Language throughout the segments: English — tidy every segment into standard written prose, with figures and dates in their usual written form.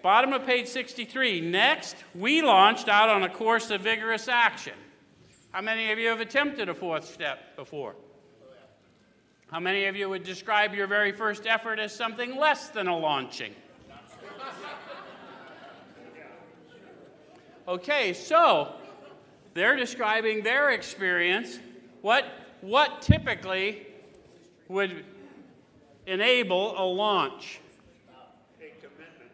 Bottom of page 63. Next, we launched out on a course of vigorous action. How many of you have attempted a fourth step before? How many of you would describe your very first effort as something less than a launching? Okay, so they're describing their experience. What typically would enable a launch? A commitment.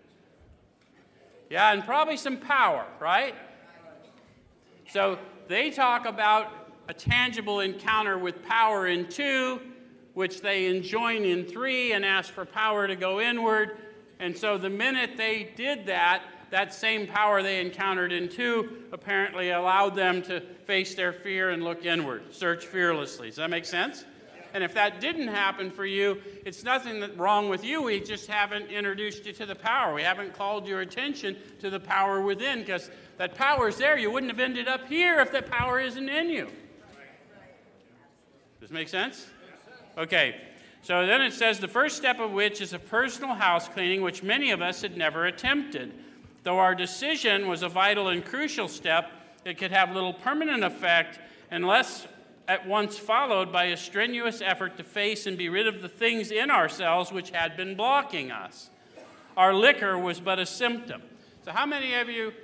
Yeah, and probably some power, right? So they talk about a tangible encounter with power in 2, which they enjoin in 3 and ask for power to go inward. And so the minute they did that, that same power they encountered in 2 apparently allowed them to face their fear and look inward, search fearlessly. Does that make sense? And if that didn't happen for you, it's nothing wrong with you. We just haven't introduced you to the power. We haven't called your attention to the power within, because that power's there. You wouldn't have ended up here if that power isn't in you. Does this make sense? Okay. So then it says, the first step of which is a personal house cleaning, which many of us had never attempted. Though our decision was a vital and crucial step, it could have little permanent effect unless at once followed by a strenuous effort to face and be rid of the things in ourselves which had been blocking us. Our liquor was but a symptom. So how many of you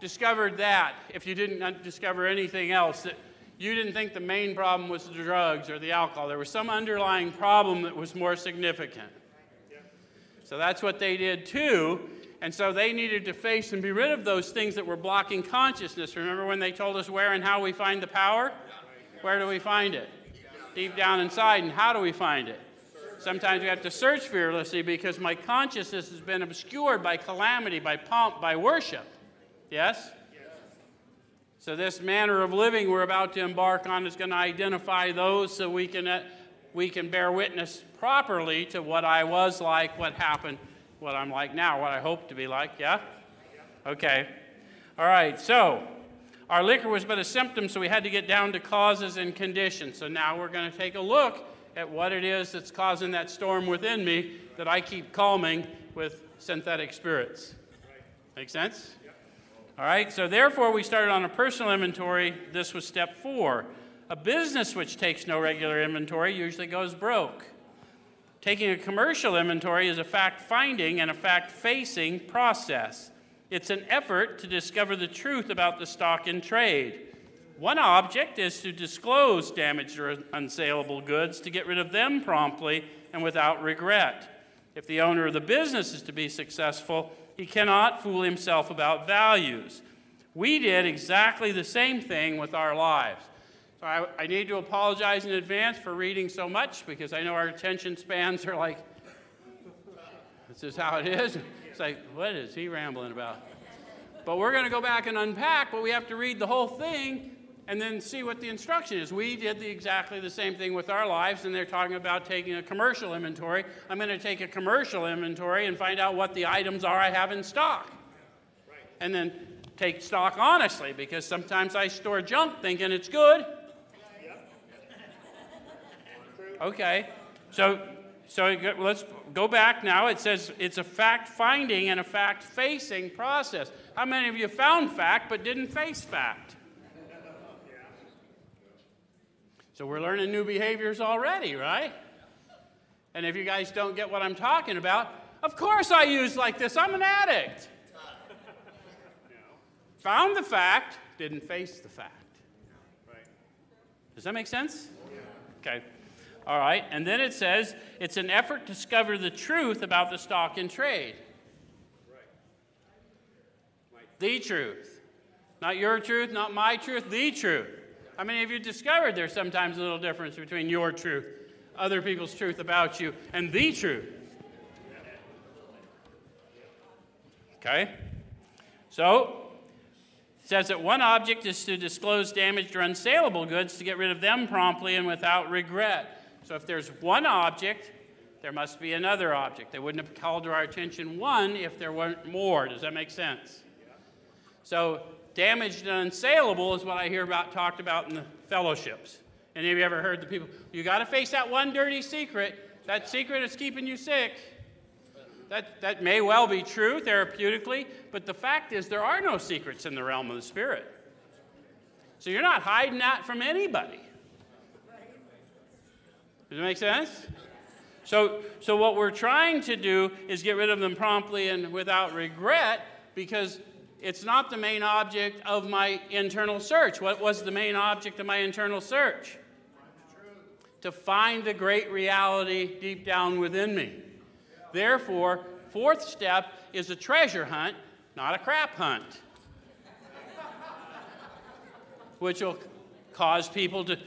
discovered that, if you didn't discover anything else, that you didn't think the main problem was the drugs or the alcohol? There was some underlying problem that was more significant. So that's what they did too. And so they needed to face and be rid of those things that were blocking consciousness. Remember when they told us where and how we find the power? Where do we find it? Deep down inside. And how do we find it? Sometimes we have to search fearlessly because my consciousness has been obscured by calamity, by pomp, by worship. Yes? So this manner of living we're about to embark on is going to identify those so we can bear witness properly to what I was like, what happened, what I'm like now, what I hope to be like, yeah? Okay. All right, so our liquor was but a symptom, so we had to get down to causes and conditions. So now we're going to take a look at what it is that's causing that storm within me that I keep calming with synthetic spirits. Make sense? All right, so therefore we started on a personal inventory. This was step 4. A business which takes no regular inventory usually goes broke. Taking a commercial inventory is a fact-finding and a fact-facing process. It's an effort to discover the truth about the stock in trade. One object is to disclose damaged or unsaleable goods to get rid of them promptly and without regret. If the owner of the business is to be successful, he cannot fool himself about values. We did exactly the same thing with our lives. So I need to apologize in advance for reading so much, because I know our attention spans are like, this is how it is. It's like, what is he rambling about? But we're going to go back and unpack, but we have to read the whole thing and then see what the instruction is. We did exactly the same thing with our lives, and they're talking about taking a commercial inventory. I'm going to take a commercial inventory and find out what the items are I have in stock. And then take stock honestly, because sometimes I store junk thinking it's good. Okay, so let's go back now. It says it's a fact-finding and a fact-facing process. How many of you found fact but didn't face fact? So we're learning new behaviors already, right? And if you guys don't get what I'm talking about, of course I use like this. I'm an addict. Found the fact, didn't face the fact. Does that make sense? Okay. All right, and then it says, it's an effort to discover the truth about the stock in trade. Right. The truth. Not your truth, not my truth, the truth. How many of you discovered there's sometimes a little difference between your truth, other people's truth about you, and the truth? Okay, so it says that one object is to disclose damaged or unsaleable goods to get rid of them promptly and without regret. So if there's one object, there must be another object. They wouldn't have called to our attention one if there weren't more. Does that make sense? Yeah. So damaged and unsaleable is what I hear about talked about in the fellowships. And have you ever heard the people, you got to face that one dirty secret. That secret is keeping you sick. That may well be true therapeutically, but the fact is there are no secrets in the realm of the spirit. So you're not hiding that from anybody. Does it make sense? So what we're trying to do is get rid of them promptly and without regret, because it's not the main object of my internal search. What was the main object of my internal search? To find the great reality deep down within me. Therefore, fourth step is a treasure hunt, not a crap hunt, which will cause people to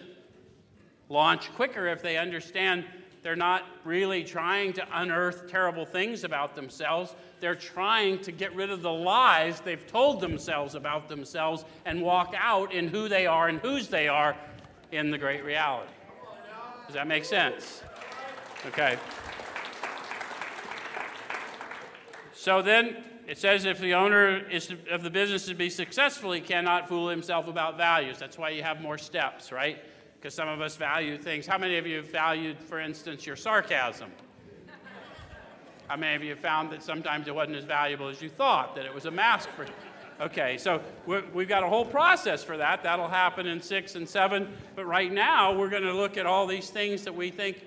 launch quicker if they understand they're not really trying to unearth terrible things about themselves. They're trying to get rid of the lies they've told themselves about themselves and walk out in who they are and whose they are in the great reality. Does that make sense? Okay. So then it says if the owner of the business to be successful, he cannot fool himself about values. That's why you have more steps, right? Because some of us value things. How many of you have valued, for instance, your sarcasm? How many of you found that sometimes it wasn't as valuable as you thought, that it was a mask for you? Okay, so we've got a whole process for that. That'll happen in 6 and 7. But right now, we're going to look at all these things that we think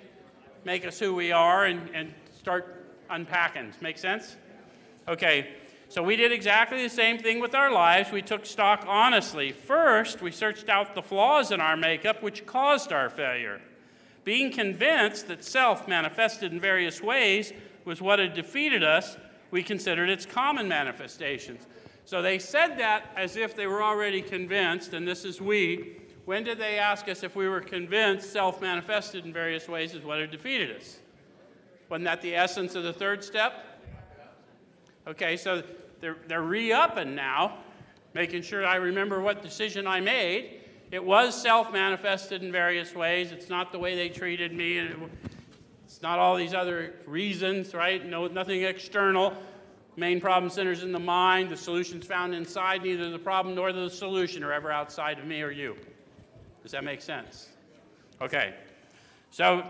make us who we are and start unpacking. Make sense? Okay, so we did exactly the same thing with our lives. We took stock honestly. First, we searched out the flaws in our makeup which caused our failure. Being convinced that self manifested in various ways was what had defeated us, we considered its common manifestations. So they said that as if they were already convinced, and this is we. When did they ask us if we were convinced self manifested in various ways is what had defeated us? Wasn't that the essence of the third step? Okay, so they're re-upping now, making sure I remember what decision I made. It was self-manifested in various ways. It's not the way they treated me. And it's not all these other reasons, right? No, nothing external. Main problem centers in the mind. The solution's found inside. Neither the problem nor the solution are ever outside of me or you. Does that make sense? Okay, so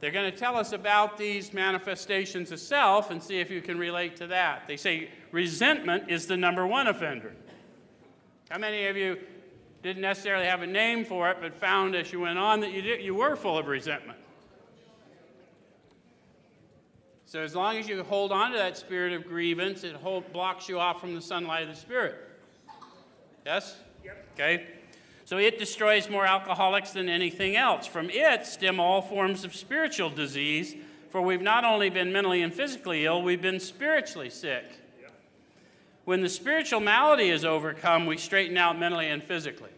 they're going to tell us about these manifestations of self and see if you can relate to that. They say resentment is the #1 offender. How many of you didn't necessarily have a name for it, but found as you went on that you were full of resentment? So as long as you hold on to that spirit of grievance, it blocks you off from the sunlight of the spirit. Yes? Yep. Okay. So it destroys more alcoholics than anything else. From it stem all forms of spiritual disease, for we've not only been mentally and physically ill, we've been spiritually sick. Yeah. When the spiritual malady is overcome, we straighten out mentally and physically.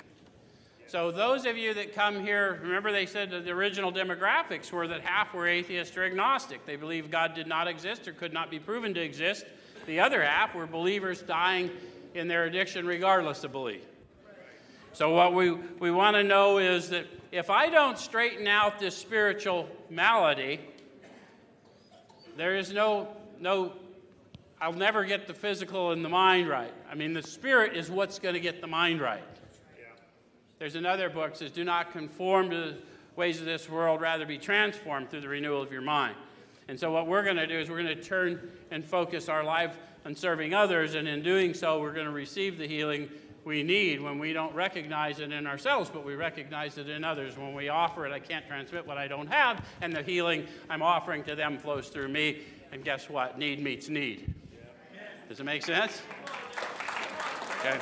Yeah. So those of you that come here, remember they said that the original demographics were that half were atheist or agnostic. They believed God did not exist or could not be proven to exist. The other half were believers dying in their addiction regardless of belief. So what we want to know is that if I don't straighten out this spiritual malady, there is no, I'll never get the physical and the mind right. I mean, the spirit is what's going to get the mind right. Yeah. There's another book that says, do not conform to the ways of this world, rather be transformed through the renewal of your mind. And so what we're going to do is we're going to turn and focus our life on serving others, and in doing so, we're going to receive the healing we need when we don't recognize it in ourselves, but we recognize it in others. When we offer it, I can't transmit what I don't have, and the healing I'm offering to them flows through me, and guess what? Need meets need. Does it make sense? Okay.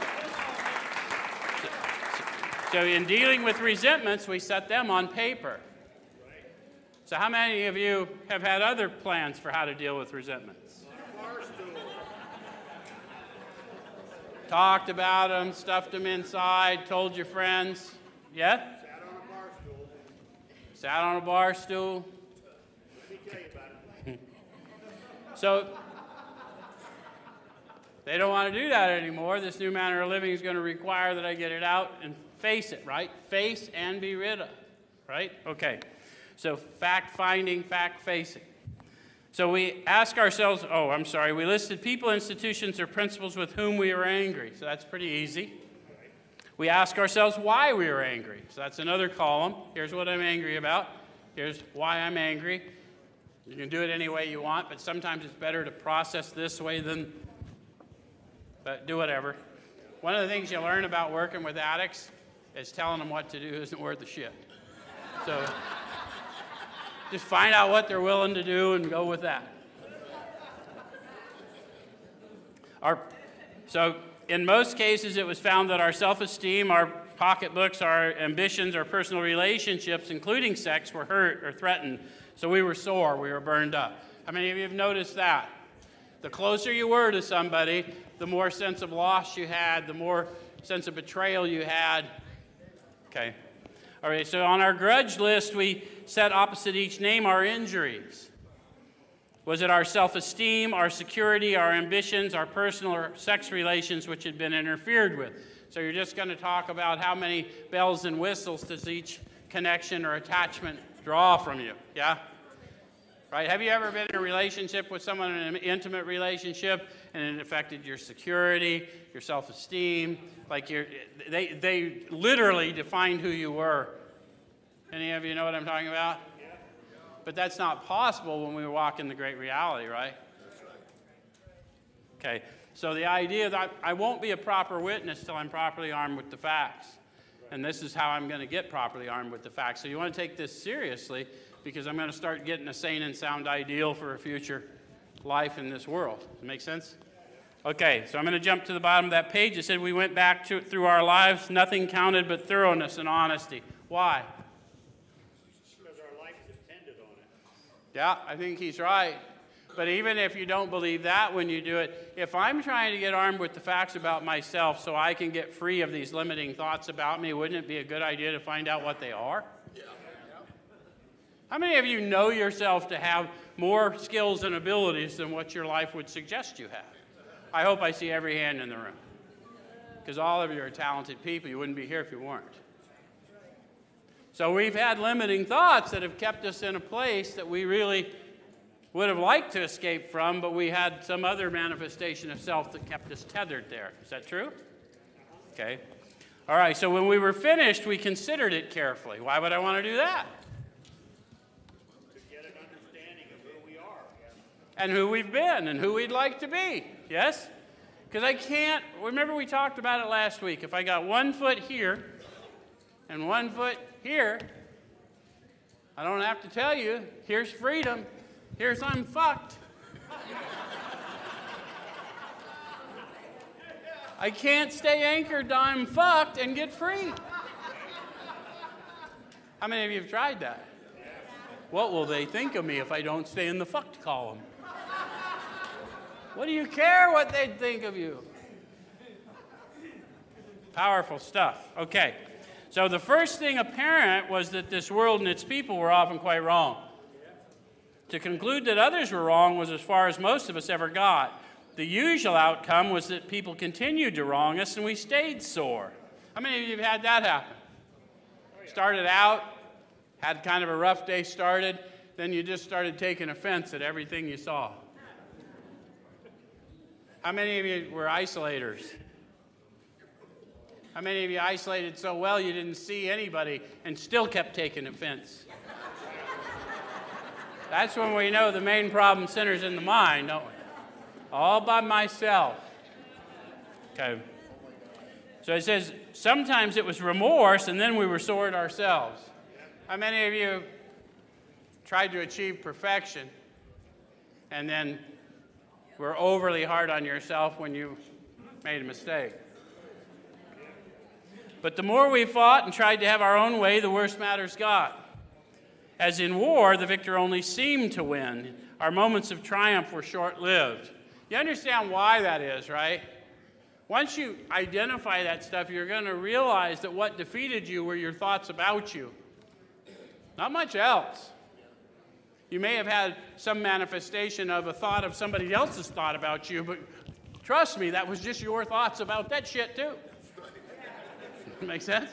So in dealing with resentments, we set them on paper. So how many of you have had other plans for how to deal with resentments? Talked about them, stuffed them inside, told your friends. Yeah? Sat on a bar stool. Sat on a bar stool. Let me tell you about it. So they don't want to do that anymore. This new manner of living is going to require that I get it out and face it, right? Face and be rid of, right? Okay. So fact-finding, fact-facing. So we ask ourselves, we listed people, institutions, or principles with whom we are angry. So that's pretty easy. We ask ourselves why we are angry. So that's another column. Here's what I'm angry about. Here's why I'm angry. You can do it any way you want, but sometimes it's better to process this way than, but do whatever. One of the things you learn about working with addicts is telling them what to do isn't worth the shit. So just find out what they're willing to do and go with that. So in most cases, it was found that our self-esteem, our pocketbooks, our ambitions, our personal relationships, including sex, were hurt or threatened. So we were sore, we were burned up. How many of you have noticed that? The closer you were to somebody, the more sense of loss you had, the more sense of betrayal you had. Okay. All right, so on our grudge list, we set opposite each name our injuries. Was it our self-esteem, our security, our ambitions, our personal or sex relations which had been interfered with? So you're just going to talk about how many bells and whistles does each connection or attachment draw from you, yeah? Right? Have you ever been in a relationship with someone, in an intimate relationship, and it affected your security, your self-esteem? Like they literally defined who you were. Any of you know what I'm talking about? But that's not possible when we walk in the great reality, right? Okay, so the idea that I won't be a proper witness till I'm properly armed with the facts. And this is how I'm going to get properly armed with the facts. So you want to take this seriously, because I'm going to start getting a sane and sound ideal for a future life in this world. Does it make sense? Okay, so I'm going to jump to the bottom of that page. It said we went back through our lives. Nothing counted but thoroughness and honesty. Why? Yeah, I think he's right. But even if you don't believe that when you do it, if I'm trying to get armed with the facts about myself so I can get free of these limiting thoughts about me, wouldn't it be a good idea to find out what they are? Yeah. How many of you know yourself to have more skills and abilities than what your life would suggest you have? I hope I see every hand in the room. Because all of you are talented people. You wouldn't be here if you weren't. So we've had limiting thoughts that have kept us in a place that we really would have liked to escape from, but we had some other manifestation of self that kept us tethered there. Is that true? Okay. All right, so when we were finished, we considered it carefully. Why would I want to do that? To get an understanding of who we are. And who we've been and who we'd like to be. Yes? Because I can't, remember we talked about it last week. If I got one foot here and one foot here, I don't have to tell you, here's freedom, here's I'm fucked. I can't stay anchored to I'm fucked and get free. How many of you have tried that? What will they think of me if I don't stay in the fucked column? What do you care what they'd think of you? Powerful stuff. Okay. So the first thing apparent was that this world and its people were often quite wrong. To conclude that others were wrong was as far as most of us ever got. The usual outcome was that people continued to wrong us and we stayed sore. How many of you have had that happen? Started out, had kind of a rough day started, then you just started taking offense at everything you saw. How many of you were isolators? How many of you isolated so well you didn't see anybody and still kept taking offense? That's when we know the main problem centers in the mind, don't we? All by myself. Okay. So it says, sometimes it was remorse and then we were sore at ourselves. How many of you tried to achieve perfection and then were overly hard on yourself when you made a mistake? But the more we fought and tried to have our own way, the worse matters got. As in war, the victor only seemed to win. Our moments of triumph were short-lived. You understand why that is, right? Once you identify that stuff, you're going to realize that what defeated you were your thoughts about you. Not much else. You may have had some manifestation of a thought of somebody else's thought about you, but trust me, that was just your thoughts about that shit, too. Make sense?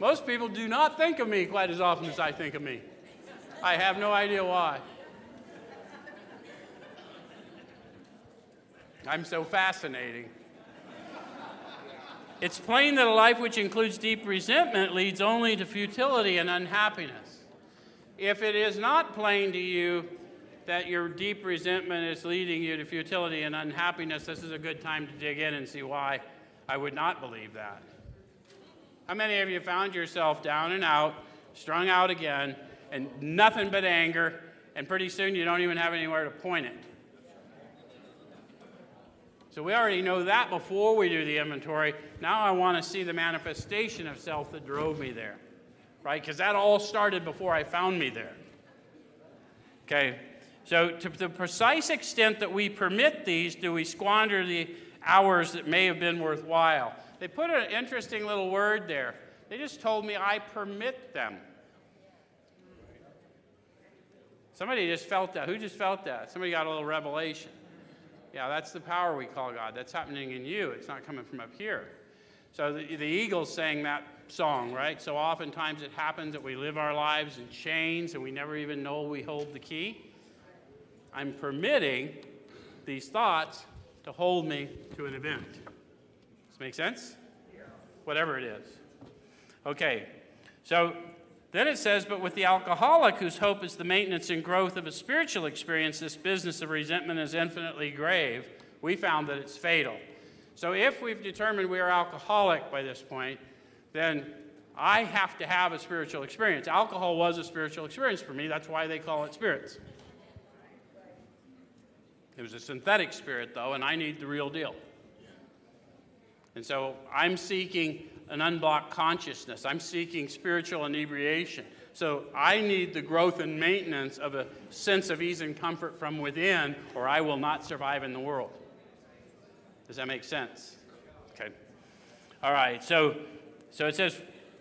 Most people do not think of me quite as often as I think of me. I have no idea why. I'm so fascinating. It's plain that a life which includes deep resentment leads only to futility and unhappiness. If it is not plain to you that your deep resentment is leading you to futility and unhappiness, this is a good time to dig in and see why I would not believe that. How many of you found yourself down and out, strung out again, and nothing but anger, and pretty soon you don't even have anywhere to point it? So we already know that before we do the inventory. Now I want to see the manifestation of self that drove me there, right? Because that all started before I found me there. Okay, so to the precise extent that we permit these, do we squander the hours that may have been worthwhile? They put an interesting little word there. They just told me I permit them. Somebody just felt that. Who just felt that? Somebody got a little revelation. Yeah, that's the power we call God. That's happening in you. It's not coming from up here. So the Eagles sang that song, right? So oftentimes it happens that we live our lives in chains and we never even know we hold the key. I'm permitting these thoughts to hold me to an event. Does that make sense? Yeah. Whatever it is. Okay, so then it says, but with the alcoholic whose hope is the maintenance and growth of a spiritual experience, this business of resentment is infinitely grave. We found that it's fatal. So if we've determined we are alcoholic by this point, then I have to have a spiritual experience. Alcohol was a spiritual experience for me. That's why they call it spirits. It was a synthetic spirit, though, and I need the real deal. And so I'm seeking an unblocked consciousness. I'm seeking spiritual inebriation. So I need the growth and maintenance of a sense of ease and comfort from within, or I will not survive in the world. Does that make sense? Okay. All right. So it says,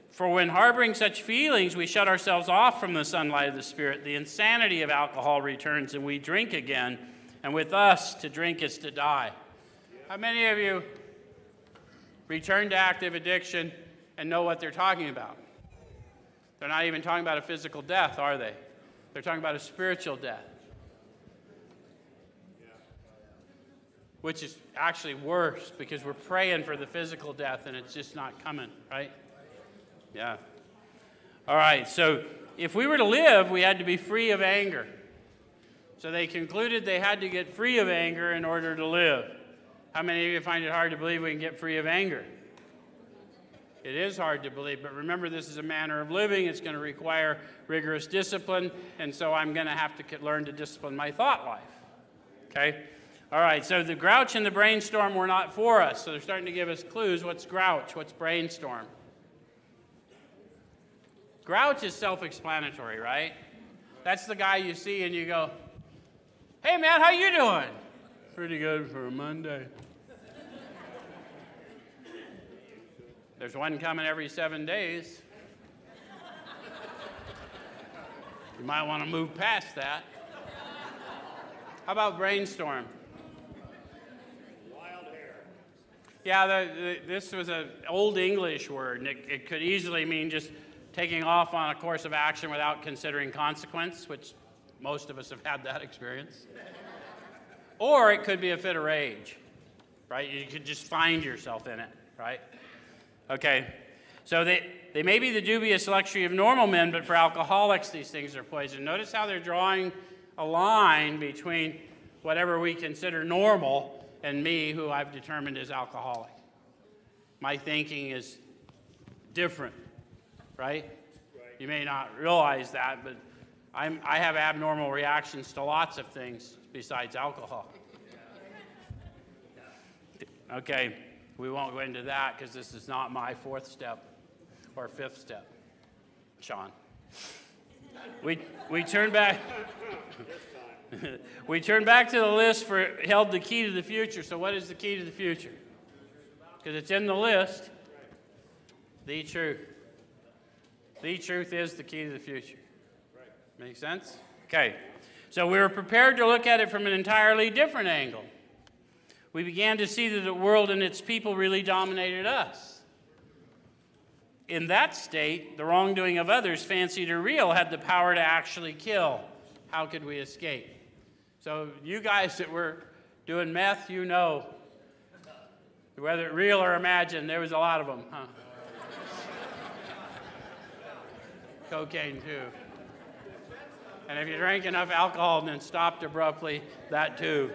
for when harboring such feelings, we shut ourselves off from the sunlight of the spirit. The insanity of alcohol returns, and we drink again. And with us, to drink is to die. How many of you return to active addiction and know what they're talking about? They're not even talking about a physical death, are they? They're talking about a spiritual death, which is actually worse because we're praying for the physical death and it's just not coming, right? Yeah. All right, so if we were to live, we had to be free of anger. So they concluded they had to get free of anger in order to live. How many of you find it hard to believe we can get free of anger? It is hard to believe, but remember, this is a manner of living. It's going to require rigorous discipline, and so I'm going to have to learn to discipline my thought life. Okay? All right, so the grouch and the brainstorm were not for us, so they're starting to give us clues. What's grouch? What's brainstorm? Grouch is self-explanatory, right? That's the guy you see and you go, "Hey, man, how you doing?" "Pretty good for a Monday." There's one coming every 7 days. You might want to move past that. How about brainstorm? Wild hair. Yeah, this was an old English word, and it could easily mean just taking off on a course of action without considering consequence, which most of us have had that experience. Or it could be a fit of rage, right? You could just find yourself in it, right? Okay, so they may be the dubious luxury of normal men, but for alcoholics, these things are poison. Notice how they're drawing a line between whatever we consider normal and me, who I've determined is alcoholic. My thinking is different, right? You may not realize that, but I have abnormal reactions to lots of things besides alcohol. Okay, we won't go into that because this is not my fourth step or fifth step, Sean. We turn back. We turn back to the list for held the key to the future. So what is the key to the future? Because it's in the list. The truth. The truth is the key to the future. Make sense? Okay. So we were prepared to look at it from an entirely different angle. We began to see that the world and its people really dominated us. In that state, the wrongdoing of others, fancied or real, had the power to actually kill. How could we escape? So you guys that were doing meth, you know, whether real or imagined, there was a lot of them, huh? Cocaine, too. And if you drink enough alcohol and then stopped abruptly, that too.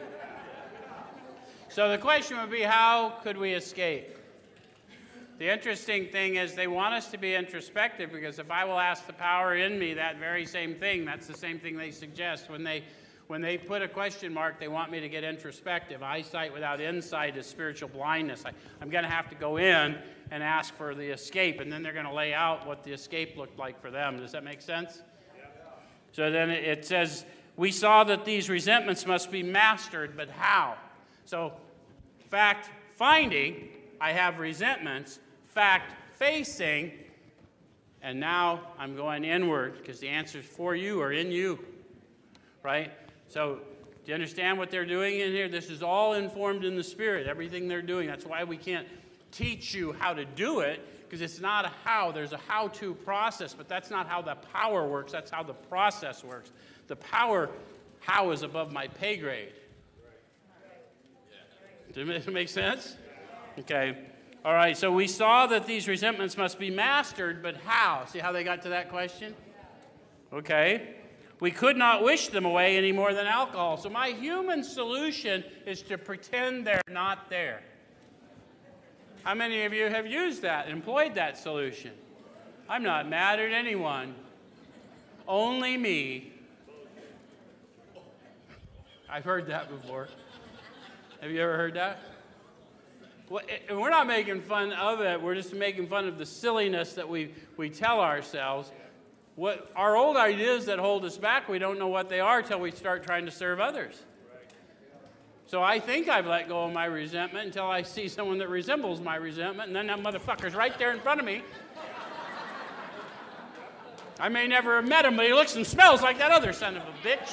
So the question would be, how could we escape? The interesting thing is they want us to be introspective, because if I will ask the power in me that very same thing, that's the same thing they suggest. When they put a question mark, they want me to get introspective. Eyesight without insight is spiritual blindness. I'm going to have to go in and ask for the escape, and then they're going to lay out what the escape looked like for them. Does that make sense? So then it says, we saw that these resentments must be mastered, but how? So fact finding, I have resentments, fact facing, and now I'm going inward, because the answers for you are in you, right? So do you understand what they're doing in here? This is all informed in the Spirit, everything they're doing. That's why we can't teach you how to do it, because it's not a how. There's a how-to process, but that's not how the power works. That's how the process works. The power, how, is above my pay grade. Does it make sense? Okay. All right, so we saw that these resentments must be mastered, but how? See how they got to that question? Okay. We could not wish them away any more than alcohol. So my human solution is to pretend they're not there. How many of you have used that, employed that solution? I'm not mad at anyone, only me. I've heard that before. Have you ever heard that? Well, we're not making fun of it. We're just making fun of the silliness that we tell ourselves. What our old ideas that hold us back, we don't know what they are until we start trying to serve others. So I think I've let go of my resentment until I see someone that resembles my resentment, and then that motherfucker's right there in front of me. I may never have met him, but he looks and smells like that other son of a bitch.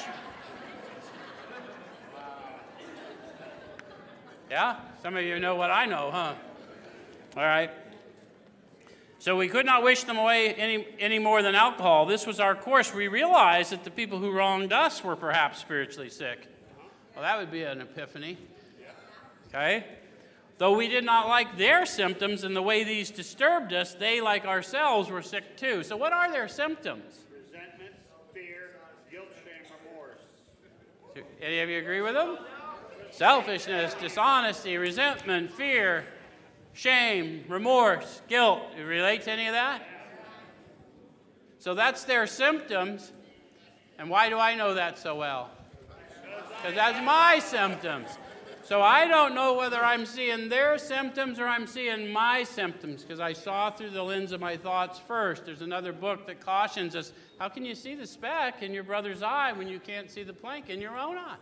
Yeah? Some of you know what I know, huh? All right. So we could not wish them away any more than alcohol. This was our course. We realized that the people who wronged us were perhaps spiritually sick. Well, that would be an epiphany, okay? Though we did not like their symptoms and the way these disturbed us, they, like ourselves, were sick too. So what are their symptoms? Resentment, fear, guilt, shame, remorse. Do any of you agree with them? Selfishness, dishonesty, resentment, fear, shame, remorse, guilt. Do you relate to any of that? So that's their symptoms. And why do I know that so well? Because that's my symptoms. So I don't know whether I'm seeing their symptoms or I'm seeing my symptoms, because I saw through the lens of my thoughts first. There's another book that cautions us, how can you see the speck in your brother's eye when you can't see the plank in your own eye?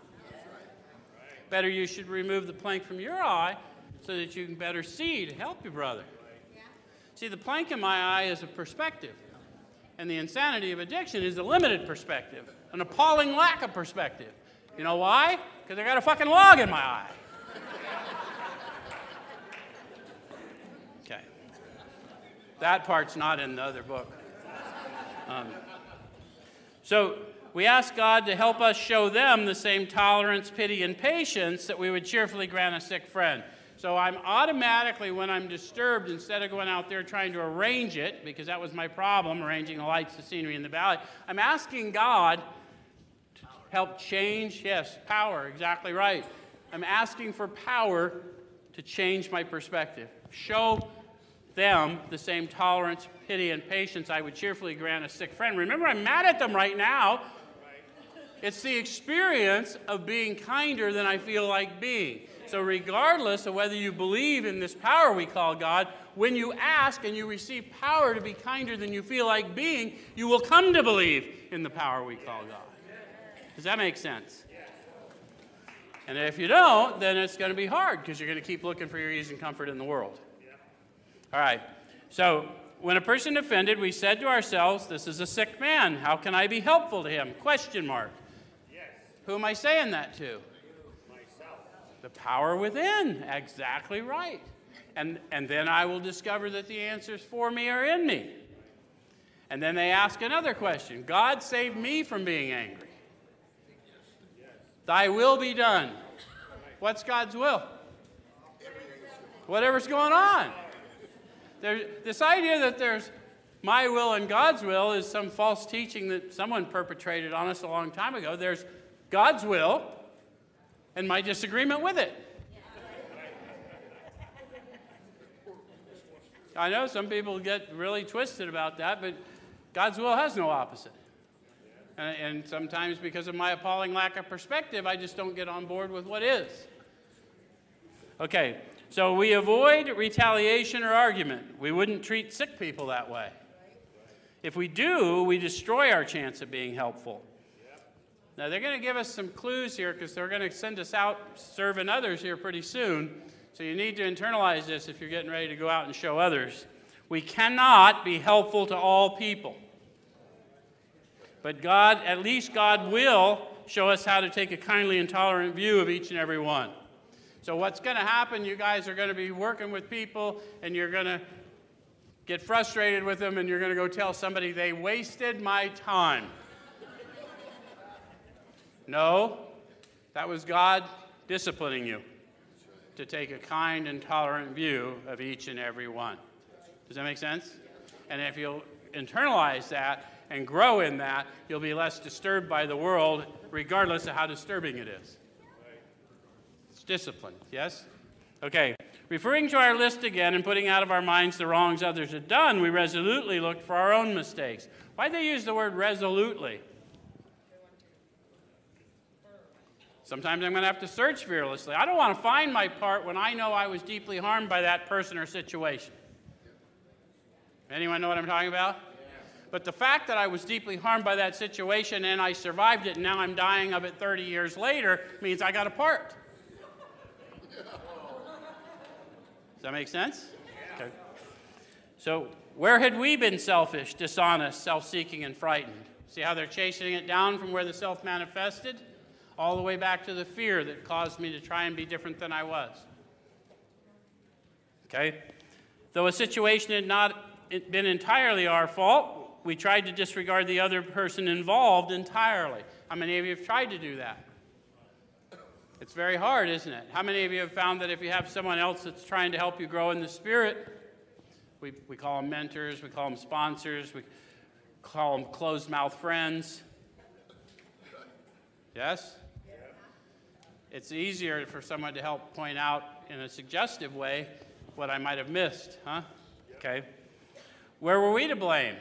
Better you should remove the plank from your eye so that you can better see to help your brother. See, the plank in my eye is a perspective, and the insanity of addiction is a limited perspective, an appalling lack of perspective. You know why? Because I got a fucking log in my eye. Okay. That part's not in the other book. So we ask God to help us show them the same tolerance, pity, and patience that we would cheerfully grant a sick friend. So I'm automatically, when I'm disturbed, instead of going out there trying to arrange it, because that was my problem, arranging the lights, the scenery, and the valley, I'm asking God help change, yes, power, exactly right. I'm asking for power to change my perspective. Show them the same tolerance, pity, and patience I would cheerfully grant a sick friend. Remember, I'm mad at them right now. It's the experience of being kinder than I feel like being. So regardless of whether you believe in this power we call God, when you ask and you receive power to be kinder than you feel like being, you will come to believe in the power we call God. Does that make sense? Yes. And if you don't, then it's going to be hard, because you're going to keep looking for your ease and comfort in the world. Yeah. All right. So when a person offended, we said to ourselves, this is a sick man. How can I be helpful to him? Question mark. Yes. Who am I saying that to? Myself. The power within. Exactly right. And then I will discover that the answers for me are in me. And then they ask another question. God saved me from being angry. Thy will be done. What's God's will? Whatever's going on. This idea that there's my will and God's will is some false teaching that someone perpetrated on us a long time ago. There's God's will and my disagreement with it. I know some people get really twisted about that, but God's will has no opposite. And sometimes because of my appalling lack of perspective, I just don't get on board with what is. Okay, so we avoid retaliation or argument. We wouldn't treat sick people that way. If we do, we destroy our chance of being helpful. Now, they're going to give us some clues here because they're going to send us out serving others here pretty soon. So you need to internalize this if you're getting ready to go out and show others. We cannot be helpful to all people. But God, at least God will show us how to take a kindly and tolerant view of each and every one. So what's going to happen, you guys are going to be working with people, and you're going to get frustrated with them, and you're going to go tell somebody, they wasted my time. No, that was God disciplining you to take a kind and tolerant view of each and every one. Does that make sense? And if you'll internalize that and grow in that, you'll be less disturbed by the world, regardless of how disturbing it is. It's discipline, yes? Okay, referring to our list again and putting out of our minds the wrongs others have done, we resolutely look for our own mistakes. Why do they use the word resolutely? Sometimes I'm going to have to search fearlessly. I don't want to find my part when I know I was deeply harmed by that person or situation. Anyone know what I'm talking about? Yeah. But the fact that I was deeply harmed by that situation and I survived it and now I'm dying of it 30 years later means I got a part. Does that make sense? Yeah. Okay. So where had we been selfish, dishonest, self-seeking, and frightened? See how they're chasing it down from where the self manifested? All the way back to the fear that caused me to try and be different than I was. Okay? Though a situation had not been entirely our fault, we tried to disregard the other person involved entirely. How many of you have tried to do that? It's very hard, isn't it? How many of you have found that if you have someone else that's trying to help you grow in the Spirit, we call them mentors, we call them sponsors, we call them closed-mouth friends. Yes? It's easier for someone to help point out in a suggestive way what I might have missed, huh? Yep. Okay. Where were we to blame?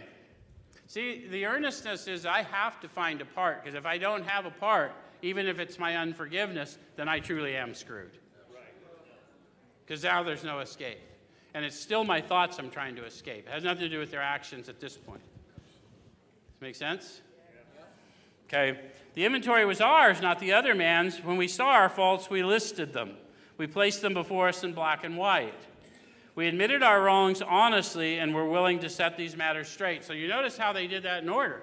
See, the earnestness is I have to find a part, because if I don't have a part, even if it's my unforgiveness, then I truly am screwed. Because now there's no escape. And it's still my thoughts I'm trying to escape. It has nothing to do with their actions at this point. Does it make sense? Okay. The inventory was ours, not the other man's. When we saw our faults, we listed them. We placed them before us in black and white. We admitted our wrongs honestly and were willing to set these matters straight. So you notice how they did that in order.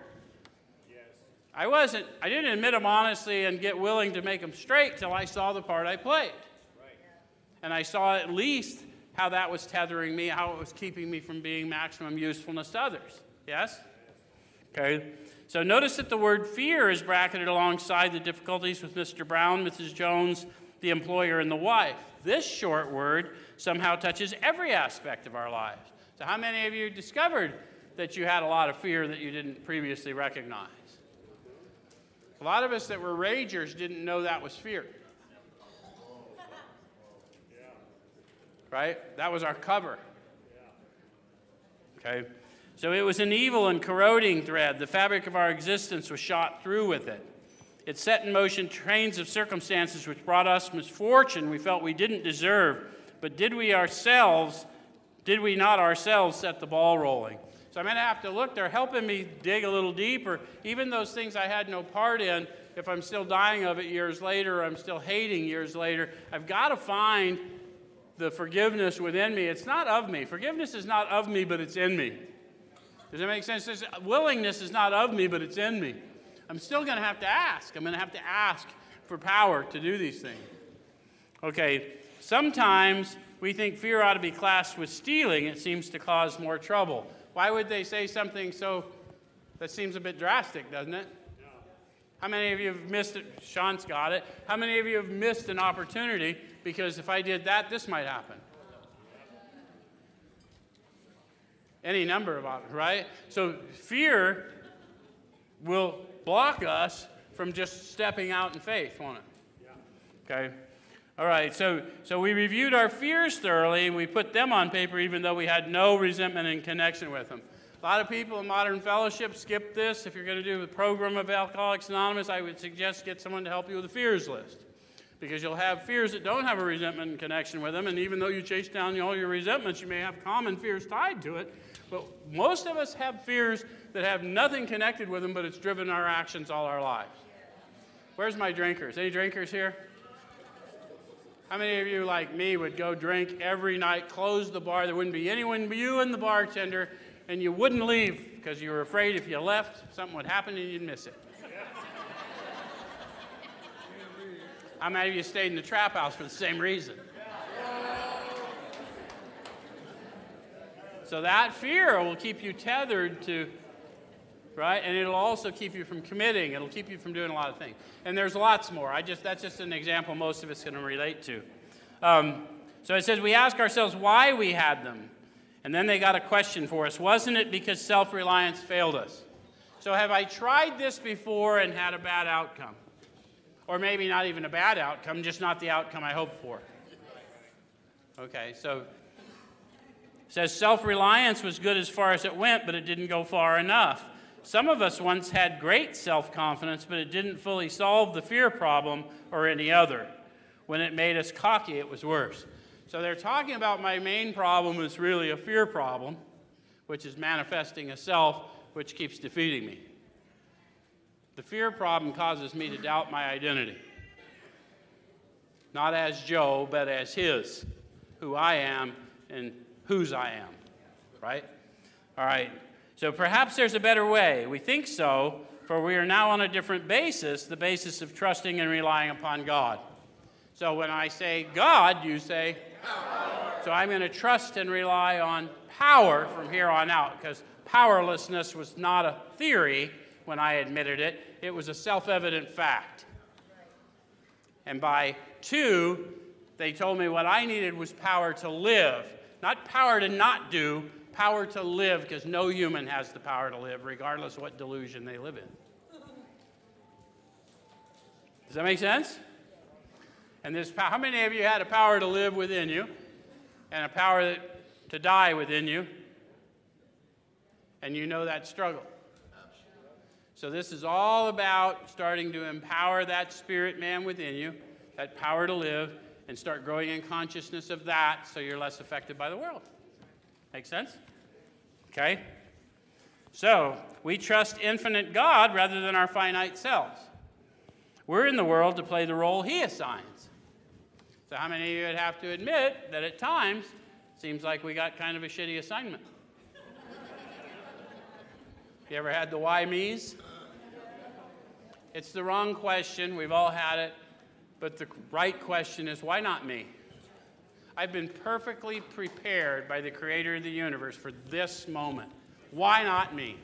Yes. I didn't admit them honestly and get willing to make them straight till I saw the part I played. Right. And I saw at least how that was tethering me, how it was keeping me from being maximum usefulness to others. Yes? Okay. So notice that the word fear is bracketed alongside the difficulties with Mr. Brown, Mrs. Jones, the employer, and the wife. This short word somehow touches every aspect of our lives. So how many of you discovered that you had a lot of fear that you didn't previously recognize? A lot of us that were ragers didn't know that was fear. Right? That was our cover. Okay. So it was an evil and corroding thread. The fabric of our existence was shot through with it. It set in motion trains of circumstances which brought us misfortune we felt we didn't deserve. But did we not ourselves set the ball rolling? So I'm going to have to look. They're helping me dig a little deeper. Even those things I had no part in, if I'm still dying of it years later, or I'm still hating years later, I've got to find the forgiveness within me. It's not of me. Forgiveness is not of me, but it's in me. Does that make sense? This willingness is not of me, but it's in me. I'm still going to have to ask. I'm going to have to ask for power to do these things. Okay, sometimes we think fear ought to be classed with stealing. It seems to cause more trouble. Why would they say something so that seems a bit drastic, doesn't it? Yeah. How many of you have missed it? Sean's got it. How many of you have missed an opportunity because if I did that, this might happen? Any number of options, right? So fear will block us from just stepping out in faith, won't it? Yeah. Okay. All right, so we reviewed our fears thoroughly, and we put them on paper even though we had no resentment in connection with them. A lot of people in Modern Fellowship skip this. If you're going to do the program of Alcoholics Anonymous, I would suggest get someone to help you with a fears list, because you'll have fears that don't have a resentment in connection with them, and even though you chase down all your resentments, you may have common fears tied to it, but most of us have fears that have nothing connected with them, but it's driven our actions all our lives. Where's my drinkers? Any drinkers here? How many of you, like me, would go drink every night, close the bar, there wouldn't be anyone but you and the bartender, and you wouldn't leave because you were afraid if you left, something would happen and you'd miss it? How many of you stayed in the trap house for the same reason? So that fear will keep you tethered to, right? And it'll also keep you from committing. It'll keep you from doing a lot of things. And there's lots more. That's just an example most of us can relate to. So it says we ask ourselves why we had them. And then they got a question for us. Wasn't it because self-reliance failed us? So have I tried this before and had a bad outcome? Or maybe not even a bad outcome, just not the outcome I hoped for. Okay, so it says self-reliance was good as far as it went, but it didn't go far enough. Some of us once had great self-confidence, but it didn't fully solve the fear problem or any other. When it made us cocky, it was worse. So they're talking about my main problem is really a fear problem, which is manifesting a self which keeps defeating me. The fear problem causes me to doubt my identity. Not as Joe, but as his, who I am and whose I am, right? All right. So perhaps there's a better way. We think so, for we are now on a different basis, the basis of trusting and relying upon God. So when I say God, you say power. So I'm going to trust and rely on power from here on out, because powerlessness was not a theory when I admitted it. It was a self-evident fact. And by two, they told me what I needed was power to live, not power to not do, power to live, because no human has the power to live, regardless of what delusion they live in. Does that make sense? And this power, how many of you had a power to live within you and a power to die within you? And you know that struggle. So this is all about starting to empower that spirit man within you, that power to live, and start growing in consciousness of that so you're less affected by the world. Make sense? Okay. So we trust infinite God rather than our finite selves. We're in the world to play the role he assigns. So how many of you would have to admit that at times it seems like we got kind of a shitty assignment? You ever had the why me's? It's the wrong question. We've all had it. But the right question is, why not me? I've been perfectly prepared by the creator of the universe for this moment. Why not me?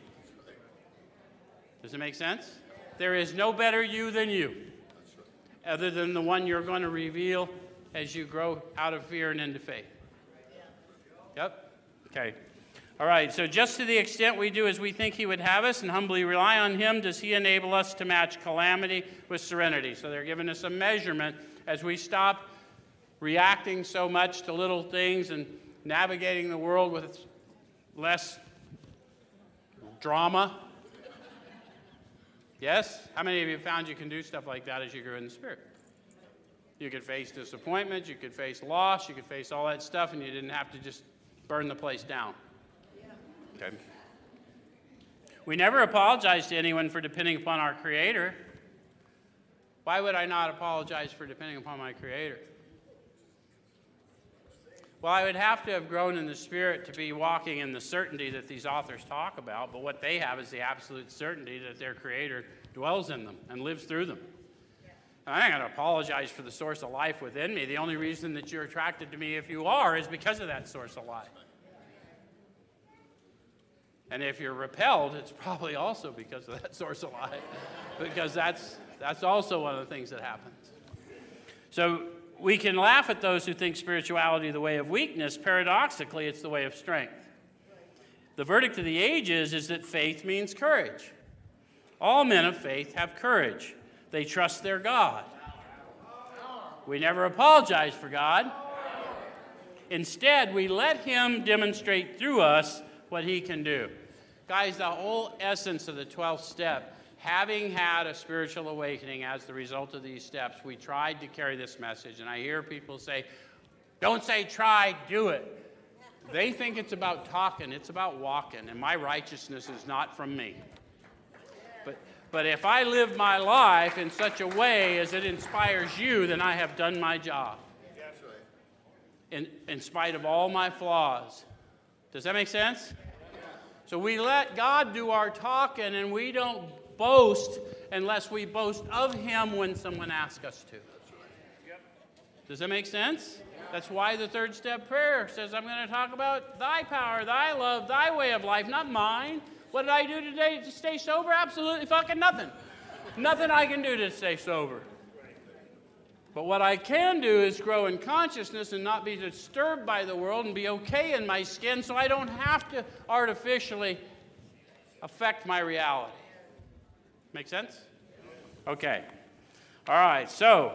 Does it make sense? There is no better you than you, other than the one you're going to reveal as you grow out of fear and into faith. Yep. Okay. All right. So just to the extent we do as we think he would have us and humbly rely on him, does he enable us to match calamity with serenity? So they're giving us a measurement as we stop reacting so much to little things and navigating the world with less drama. Yes? How many of you found you can do stuff like that as you grew in the Spirit? You could face disappointment, you could face loss, you could face all that stuff, and you didn't have to just burn the place down. Okay. We never apologize to anyone for depending upon our Creator. Why would I not apologize for depending upon my Creator? Well, I would have to have grown in the Spirit to be walking in the certainty that these authors talk about, but what they have is the absolute certainty that their Creator dwells in them and lives through them. And I ain't going to apologize for the source of life within me. The only reason that you're attracted to me, if you are, is because of that source of life. And if you're repelled, it's probably also because of that source of life, because that's also one of the things that happens. So we can laugh at those who think spirituality the way of weakness. Paradoxically, it's the way of strength. The verdict of the ages is that faith means courage. All men of faith have courage. They trust their God. We never apologize for God. Instead, we let him demonstrate through us what he can do. Guys, the whole essence of the 12th step, having had a spiritual awakening as the result of these steps, we tried to carry this message. And I hear people say, don't say try, do it. They think it's about talking, it's about walking, and my righteousness is not from me. But if I live my life in such a way as it inspires you, then I have done my job. That's right. In spite of all my flaws. Does that make sense? Yeah. So we let God do our talking, and we don't boast unless we boast of him when someone asks us to. Does that make sense? That's why the third step prayer says, I'm going to talk about thy power, thy love, thy way of life, not mine. What did I do today to stay sober? Absolutely fucking nothing. Nothing I can do to stay sober. But what I can do is grow in consciousness and not be disturbed by the world and be okay in my skin so I don't have to artificially affect my reality. Make sense? Okay. All right, so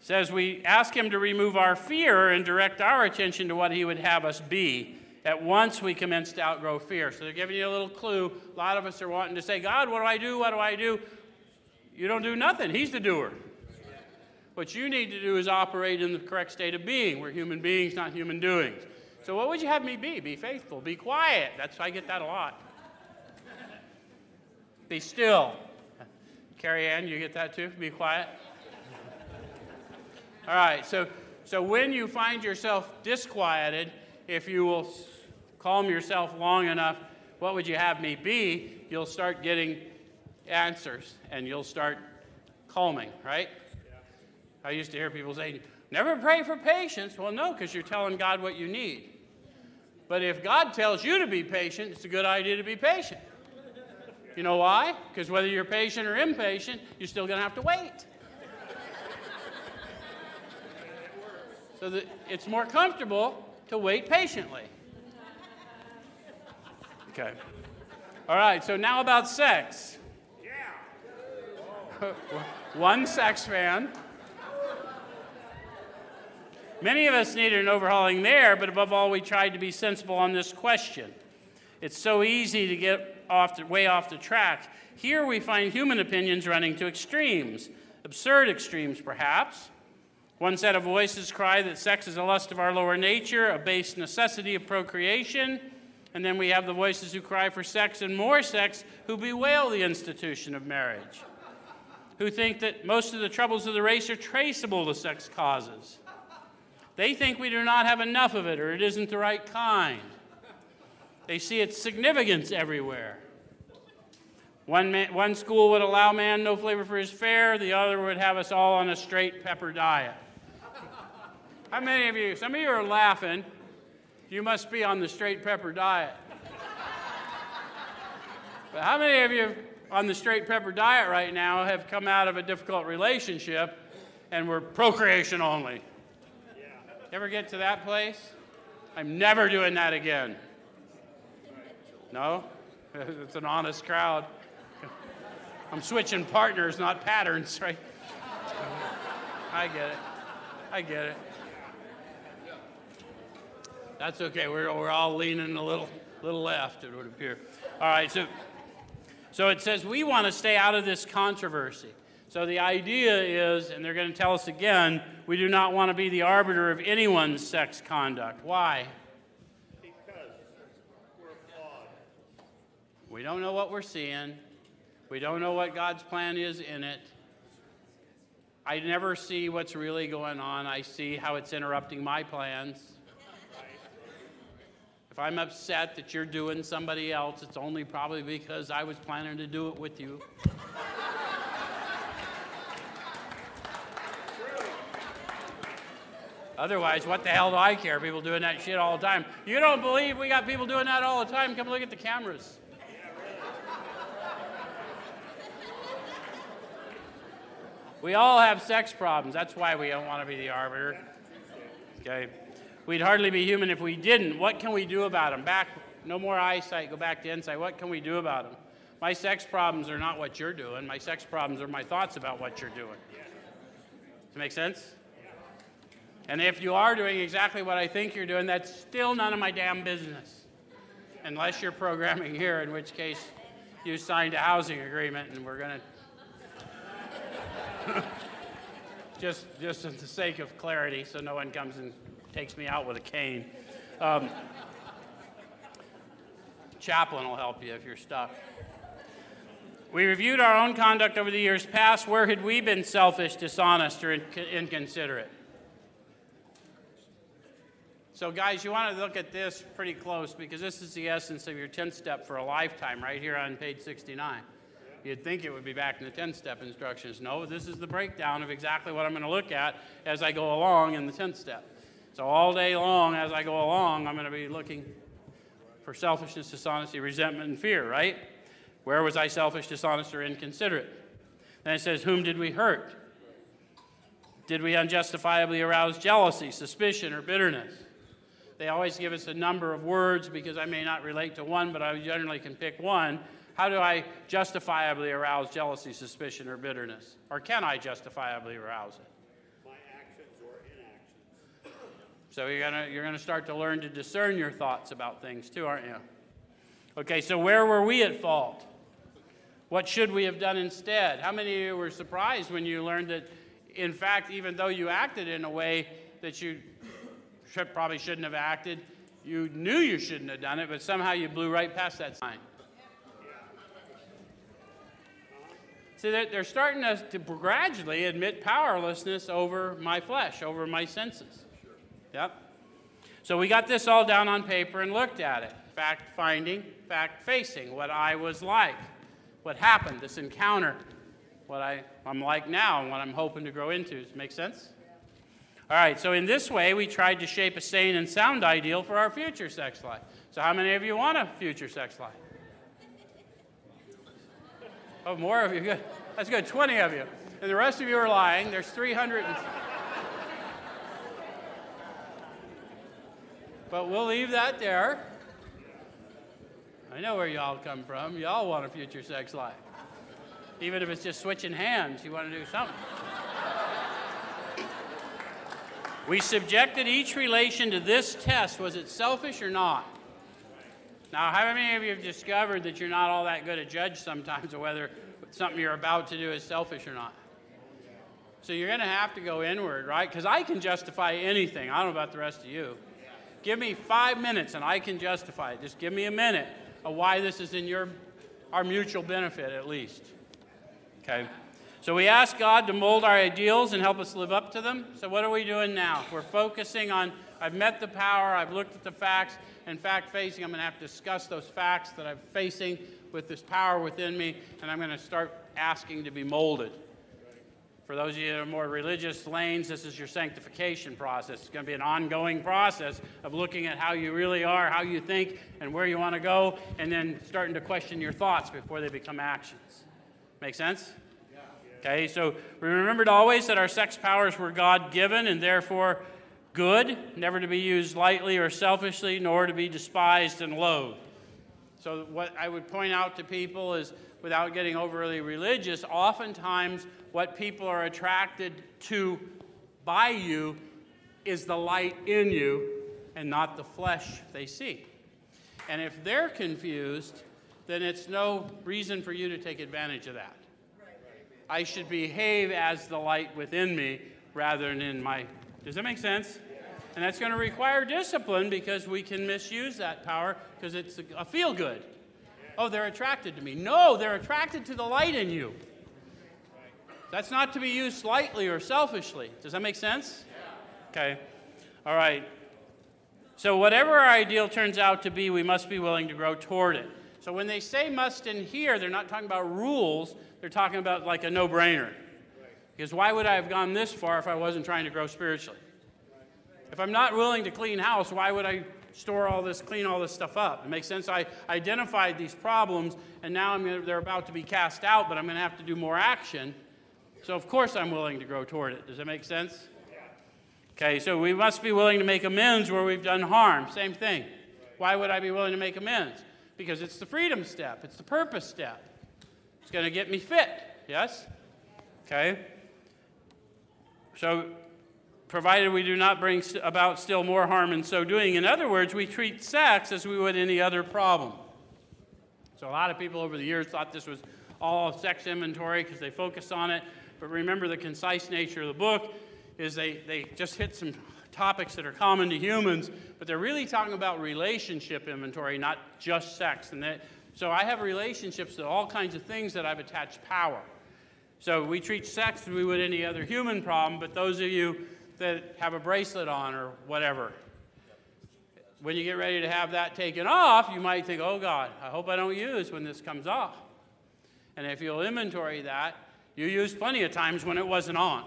says we ask him to remove our fear and direct our attention to what he would have us be. At once we commence to outgrow fear. So they're giving you a little clue. A lot of us are wanting to say, God, what do I do? What do I do? You don't do nothing. He's the doer. What you need to do is operate in the correct state of being. We're human beings, not human doings. So what would you have me be? Be faithful. Be quiet. That's I get that a lot. Be still. Carrie Ann, you get that too? Be quiet. All right, so when you find yourself disquieted, if you will calm yourself long enough, what would you have me be? You'll start getting answers, and you'll start calming, right? Yeah. I used to hear people say, never pray for patience. Well, no, because you're telling God what you need. But if God tells you to be patient, it's a good idea to be patient. You know why? Because whether you're patient or impatient, you're still going to have to wait. So that it's more comfortable to wait patiently. Okay. All right, so now about sex. Yeah. One sex fan. Many of us needed an overhauling there, but above all, we tried to be sensible on this question. It's so easy to get way off the track. Here we find human opinions running to extremes, absurd extremes perhaps. One set of voices cry that sex is a lust of our lower nature, a base necessity of procreation. And then we have the voices who cry for sex and more sex, who bewail the institution of marriage, who think that most of the troubles of the race are traceable to sex causes. They think we do not have enough of it or it isn't the right kind. They see its significance everywhere. One school would allow man no flavor for his fare, the other would have us all on a straight pepper diet. How many of you? Some of you are laughing. You must be on the straight pepper diet. But how many of you on the straight pepper diet right now have come out of a difficult relationship and were procreation only? Yeah. Ever get to that place? I'm never doing that again. No? It's an honest crowd. I'm switching partners, not patterns, right? I get it. I get it. That's okay. We're all leaning a little left, it would appear. All right. So it says we want to stay out of this controversy. So the idea is, and they're going to tell us again, we do not want to be the arbiter of anyone's sex conduct. Why? Because we're flawed. We don't know what we're seeing. We don't know what God's plan is in it. I never see what's really going on. I see how it's interrupting my plans. If I'm upset that you're doing somebody else, it's only probably because I was planning to do it with you. Otherwise, what the hell do I care? People doing that shit all the time. You don't believe we got people doing that all the time? Come look at the cameras. We all have sex problems. That's why we don't want to be the arbiter. Okay. We'd hardly be human if we didn't. What can we do about them? Back no more eyesight, go back to insight. What can we do about them? My sex problems are not what you're doing. My sex problems are my thoughts about what you're doing. Does it make sense? And if you are doing exactly what I think you're doing, that's still none of my damn business. Unless you're programming here, in which case you signed a housing agreement and we're going to... Just for the sake of clarity, so no one comes and takes me out with a cane. Chaplain will help you if you're stuck. We reviewed our own conduct over the years past. Where had we been selfish, dishonest, or inconsiderate? So guys, you want to look at this pretty close, because this is the essence of your 10th step for a lifetime, right here on page 69. You'd think it would be back in the 10th step instructions. No, this is the breakdown of exactly what I'm going to look at as I go along in the 10th step. So all day long as I go along, I'm going to be looking for selfishness, dishonesty, resentment, and fear, right? Where was I selfish, dishonest, or inconsiderate? Then it says, whom did we hurt? Did we unjustifiably arouse jealousy, suspicion, or bitterness? They always give us a number of words because I may not relate to one, but I generally can pick one. How do I justifiably arouse jealousy, suspicion, or bitterness? Or can I justifiably arouse it? By actions or inactions. So you're gonna start to learn to discern your thoughts about things too, aren't you? Okay, so where were we at fault? What should we have done instead? How many of you were surprised when you learned that, in fact, even though you acted in a way that you probably shouldn't have acted, you knew you shouldn't have done it, but somehow you blew right past that sign? See, they're starting us to gradually admit powerlessness over my flesh, over my senses. Yep. So we got this all down on paper and looked at it. Fact-finding, fact-facing, what I was like, what happened, this encounter, what I'm like now and what I'm hoping to grow into. Does it make sense? All right, so in this way, we tried to shape a sane and sound ideal for our future sex life. So how many of you want a future sex life? Oh, more of you, good. That's good, 20 of you. And the rest of you are lying. There's 300. But we'll leave that there. I know where y'all come from. Y'all want a future sex life. Even if it's just switching hands, you want to do something. We subjected each relation to this test. Was it selfish or not? Now, how many of you have discovered that you're not all that good a judge sometimes of whether something you're about to do is selfish or not? So you're going to have to go inward, right? Because I can justify anything. I don't know about the rest of you. Give me 5 minutes and I can justify it. Just give me a minute of why this is in our mutual benefit at least. Okay? So we ask God to mold our ideals and help us live up to them. So what are we doing now? We're focusing on I've met the power, I've looked at the facts, and fact-facing, I'm going to have to discuss those facts that I'm facing with this power within me, and I'm going to start asking to be molded. For those of you that are more religious lanes, this is your sanctification process. It's going to be an ongoing process of looking at how you really are, how you think, and where you want to go, and then starting to question your thoughts before they become actions. Make sense? Okay, so we remembered always that our sex powers were God-given and therefore good, never to be used lightly or selfishly, nor to be despised and loathed. So what I would point out to people is, without getting overly religious, oftentimes what people are attracted to by you is the light in you and not the flesh they see. And if they're confused, then it's no reason for you to take advantage of that. I should behave as the light within me rather than in my... Does that make sense? Yeah. And that's going to require discipline because we can misuse that power because it's a feel-good. Yeah. Oh, they're attracted to me. No, they're attracted to the light in you. Right. That's not to be used lightly or selfishly. Does that make sense? Yeah. Okay. All right. So whatever our ideal turns out to be, we must be willing to grow toward it. So when they say must in here, they're not talking about rules. They're talking about like a no-brainer. Because why would I have gone this far if I wasn't trying to grow spiritually? If I'm not willing to clean house, why would I store all this, clean all this stuff up? It makes sense. I identified these problems, and now they're about to be cast out, but I'm going to have to do more action. So, of course, I'm willing to grow toward it. Does that make sense? Okay, so we must be willing to make amends where we've done harm. Same thing. Why would I be willing to make amends? Because it's the freedom step. It's the purpose step. It's going to get me fit. Yes? Okay. So, provided we do not bring about still more harm in so doing. In other words, we treat sex as we would any other problem. So a lot of people over the years thought this was all sex inventory because they focused on it. But remember, the concise nature of the book is they just hit some topics that are common to humans, but they're really talking about relationship inventory, not just sex. And so I have relationships to all kinds of things that I've attached power. So we treat sex as we would any other human problem, but those of you that have a bracelet on or whatever, when you get ready to have that taken off, you might think, oh God, I hope I don't use when this comes off. And if you'll inventory that, you used plenty of times when it wasn't on.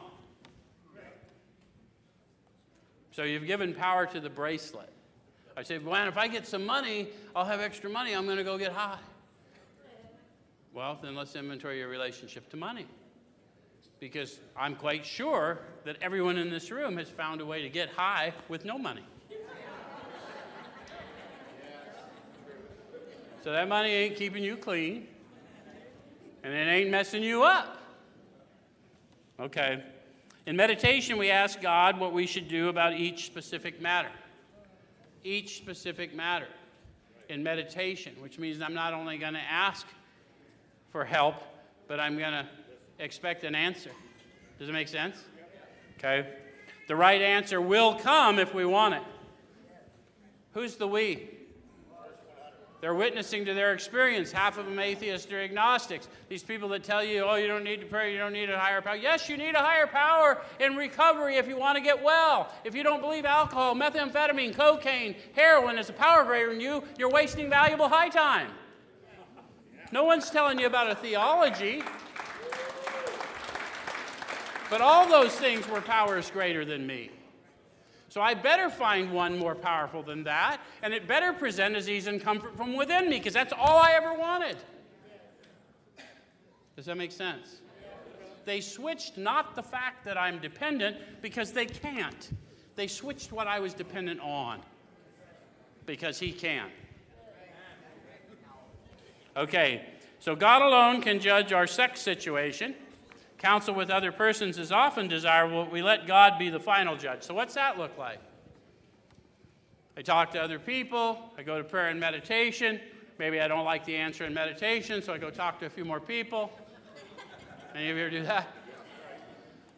So you've given power to the bracelet. I say, well, if I get some money, I'll have extra money, I'm going to go get high. Well, then let's inventory your relationship to money. Because I'm quite sure that everyone in this room has found a way to get high with no money. So that money ain't keeping you clean, and it ain't messing you up. Okay. In meditation, we ask God what we should do about each specific matter. Each specific matter in meditation, which means I'm not only going to ask for help, but I'm going to expect an answer. Does it make sense? Okay. The right answer will come if we want it. Who's the we? They're witnessing to their experience. Half of them atheists or agnostics. These people that tell you, oh, you don't need to pray, you don't need a higher power. Yes, you need a higher power in recovery if you want to get well. If you don't believe alcohol, methamphetamine, cocaine, heroin is a power greater than you, you're wasting valuable high time. No one's telling you about a theology. But all those things were powers greater than me. So I better find one more powerful than that, and it better present as ease and comfort from within me, because that's all I ever wanted. Does that make sense? They switched not the fact that I'm dependent, because they can't. They switched what I was dependent on, because he can. Okay, so God alone can judge our sex situation. Counsel with other persons is often desirable, but we let God be the final judge. So what's that look like? I talk to other people. I go to prayer and meditation. Maybe I don't like the answer in meditation, so I go talk to a few more people. Any of you ever do that?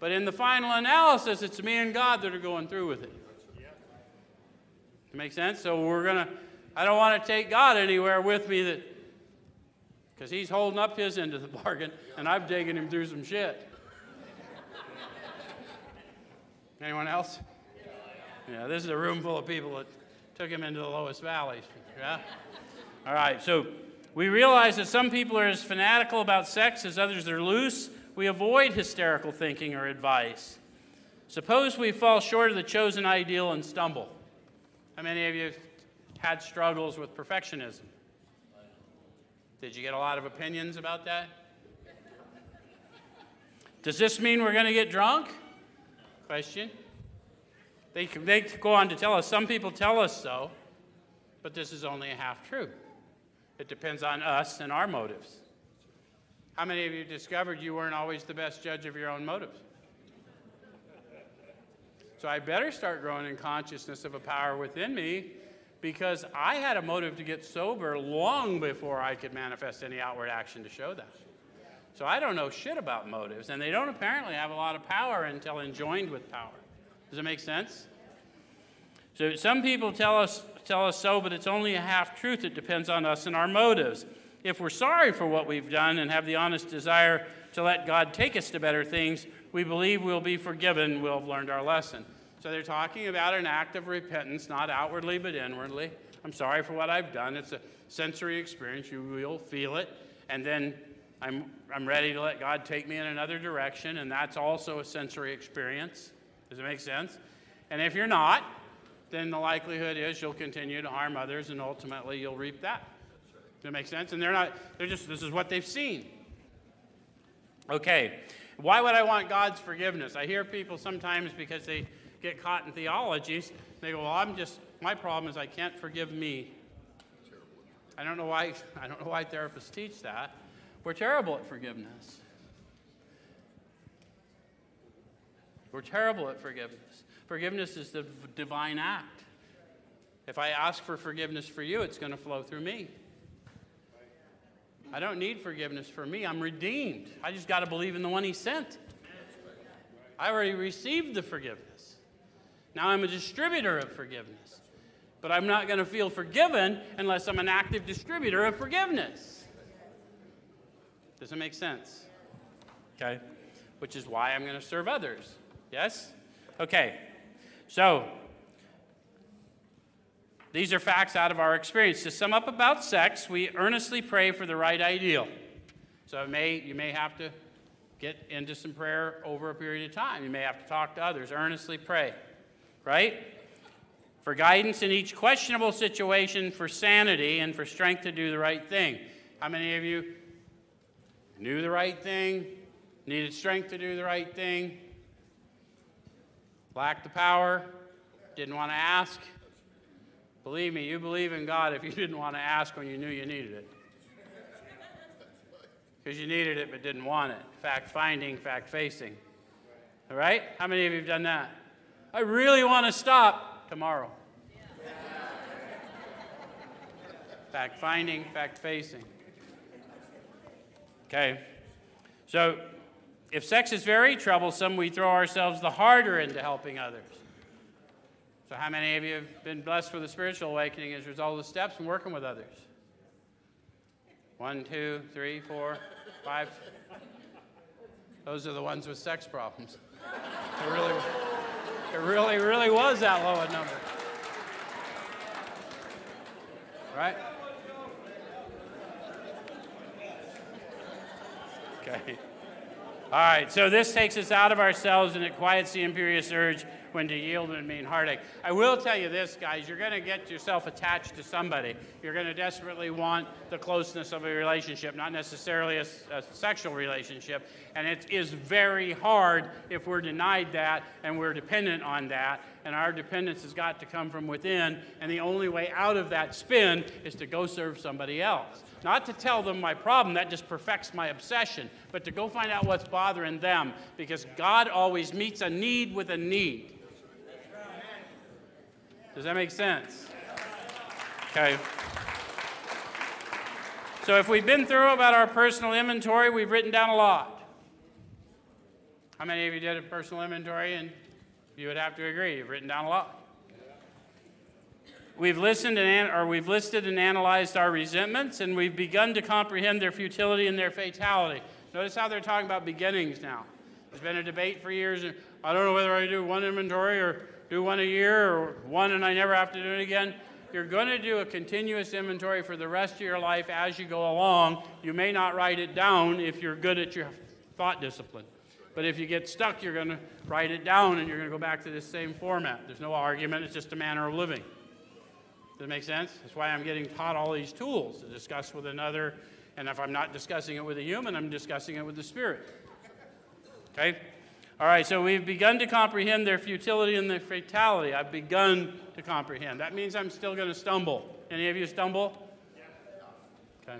But in the final analysis, it's me and God that are going through with it. Does it make sense? So I don't want to take God anywhere with me that, because he's holding up his end of the bargain, and I've taken him through some shit. Anyone else? Yeah, this is a room full of people that took him into the lowest valleys. Yeah? All right, so we realize that some people are as fanatical about sex as others are loose. We avoid hysterical thinking or advice. Suppose we fall short of the chosen ideal and stumble. How many of you have had struggles with perfectionism? Did you get a lot of opinions about that? Does this mean we're going to get drunk? Question. They go on to tell us, some people tell us so, but this is only a half truth. It depends on us and our motives. How many of you discovered you weren't always the best judge of your own motives? So I better start growing in consciousness of a power within me, because I had a motive to get sober long before I could manifest any outward action to show that. So I don't know shit about motives, and they don't apparently have a lot of power until enjoined with power. Does it make sense? So some people tell us so, but it's only a half-truth. It depends on us and our motives. If we're sorry for what we've done and have the honest desire to let God take us to better things, we believe we'll be forgiven, we'll have learned our lesson. So they're talking about an act of repentance, not outwardly but inwardly. I'm sorry for what I've done. It's a sensory experience. You will feel it. And then I'm ready to let God take me in another direction, and that's also a sensory experience. Does it make sense? And if you're not, then the likelihood is you'll continue to harm others, and ultimately you'll reap that. Does it make sense? And this is what they've seen. Okay. Why would I want God's forgiveness? I hear people sometimes, because they get caught in theologies, they go, well, my problem is I can't forgive me. I don't know why therapists teach that. We're terrible at forgiveness. We're terrible at forgiveness. Forgiveness is the divine act. If I ask for forgiveness for you, it's going to flow through me. I don't need forgiveness for me. I'm redeemed. I just got to believe in the one he sent. I already received the forgiveness. Now I'm a distributor of forgiveness. But I'm not going to feel forgiven unless I'm an active distributor of forgiveness. Does it make sense? Okay. Which is why I'm going to serve others. Yes? Okay. So, these are facts out of our experience. To sum up about sex, we earnestly pray for the right ideal. So you may have to get into some prayer over a period of time. You may have to talk to others. Earnestly pray, right? For guidance in each questionable situation, for sanity, and for strength to do the right thing. How many of you knew the right thing, needed strength to do the right thing, lacked the power, didn't want to ask? Believe me, you believe in God if you didn't want to ask when you knew you needed it. Because you needed it but didn't want it. Fact-finding, fact-facing. All right? How many of you have done that? I really want to stop tomorrow. Yeah. Fact-finding, fact-facing. Okay. So, if sex is very troublesome, we throw ourselves the harder into helping others. So how many of you have been blessed with a spiritual awakening as a result of the steps and working with others? 1, 2, 3, 4, 5. Those are the ones with sex problems. It really was that low a number. Right? Okay. All right, so this takes us out of ourselves and it quiets the imperious urge when to yield would mean heartache. I will tell you this, guys. You're going to get yourself attached to somebody. You're going to desperately want the closeness of a relationship, not necessarily a sexual relationship. And it is very hard if we're denied that and we're dependent on that. And our dependence has got to come from within. And the only way out of that spin is to go serve somebody else. Not to tell them my problem. That just perfects my obsession. But to go find out what's bothering them. Because God always meets a need with a need. Does that make sense? Okay. So if we've been through about our personal inventory, we've written down a lot. How many of you did a personal inventory? And you would have to agree, you've written down a lot. We've listened and we've listed and analyzed our resentments, and we've begun to comprehend their futility and their fatality. Notice how they're talking about beginnings now. There's been a debate for years. I don't know whether I do one inventory or do one a year or one and I never have to do it again. You're going to do a continuous inventory for the rest of your life as you go along. You may not write it down if you're good at your thought discipline. But if you get stuck, you're going to write it down and you're going to go back to this same format. There's no argument. It's just a manner of living. Does that make sense? That's why I'm getting taught all these tools to discuss with another. And if I'm not discussing it with a human, I'm discussing it with the Spirit. Okay? All right, so we've begun to comprehend their futility and their fatality. I've begun to comprehend. That means I'm still going to stumble. Any of you stumble? Okay.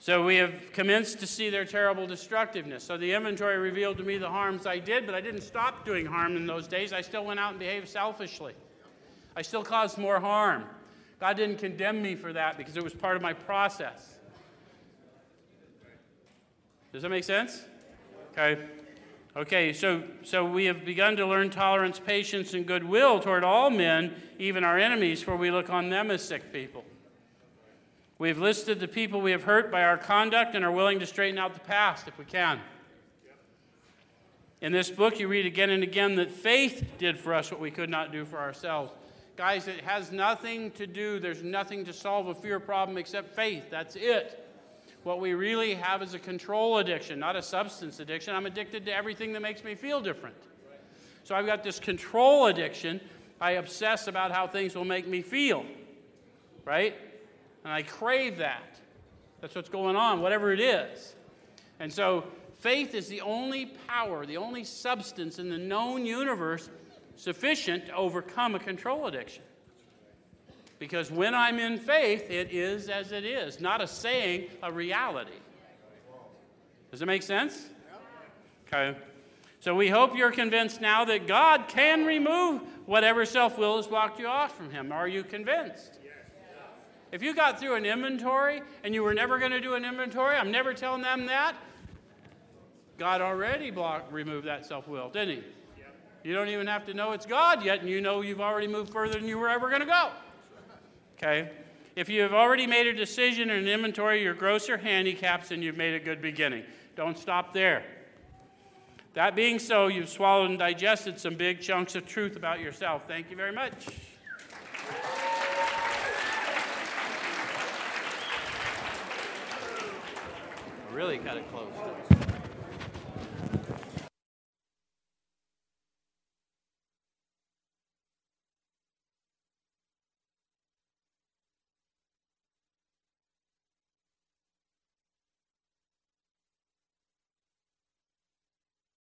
So we have commenced to see their terrible destructiveness. So the inventory revealed to me the harms I did, but I didn't stop doing harm in those days. I still went out and behaved selfishly. I still caused more harm. God didn't condemn me for that because it was part of my process. Does that make sense? Okay. Okay, so we have begun to learn tolerance, patience, and goodwill toward all men, even our enemies, for we look on them as sick people. We have listed the people we have hurt by our conduct and are willing to straighten out the past if we can. In this book, you read again and again that faith did for us what we could not do for ourselves. Guys, it has nothing to do, there's nothing to solve a fear problem except faith. That's it. What we really have is a control addiction, not a substance addiction. I'm addicted to everything that makes me feel different. So I've got this control addiction. I obsess about how things will make me feel, right? And I crave that. That's what's going on, whatever it is. And so faith is the only power, the only substance in the known universe sufficient to overcome a control addiction. Because when I'm in faith, it is as it is. Not a saying, a reality. Does it make sense? Okay. So we hope you're convinced now that God can remove whatever self-will has blocked you off from him. Are you convinced? If you got through an inventory and you were never going to do an inventory, I'm never telling them that. God already removed that self-will, didn't he? You don't even have to know it's God yet, and you know you've already moved further than you were ever going to go. Okay? If you have already made a decision in an inventory, your grosser handicaps, and you've made a good beginning. Don't stop there. That being so, you've swallowed and digested some big chunks of truth about yourself. Thank you very much. I really got it close.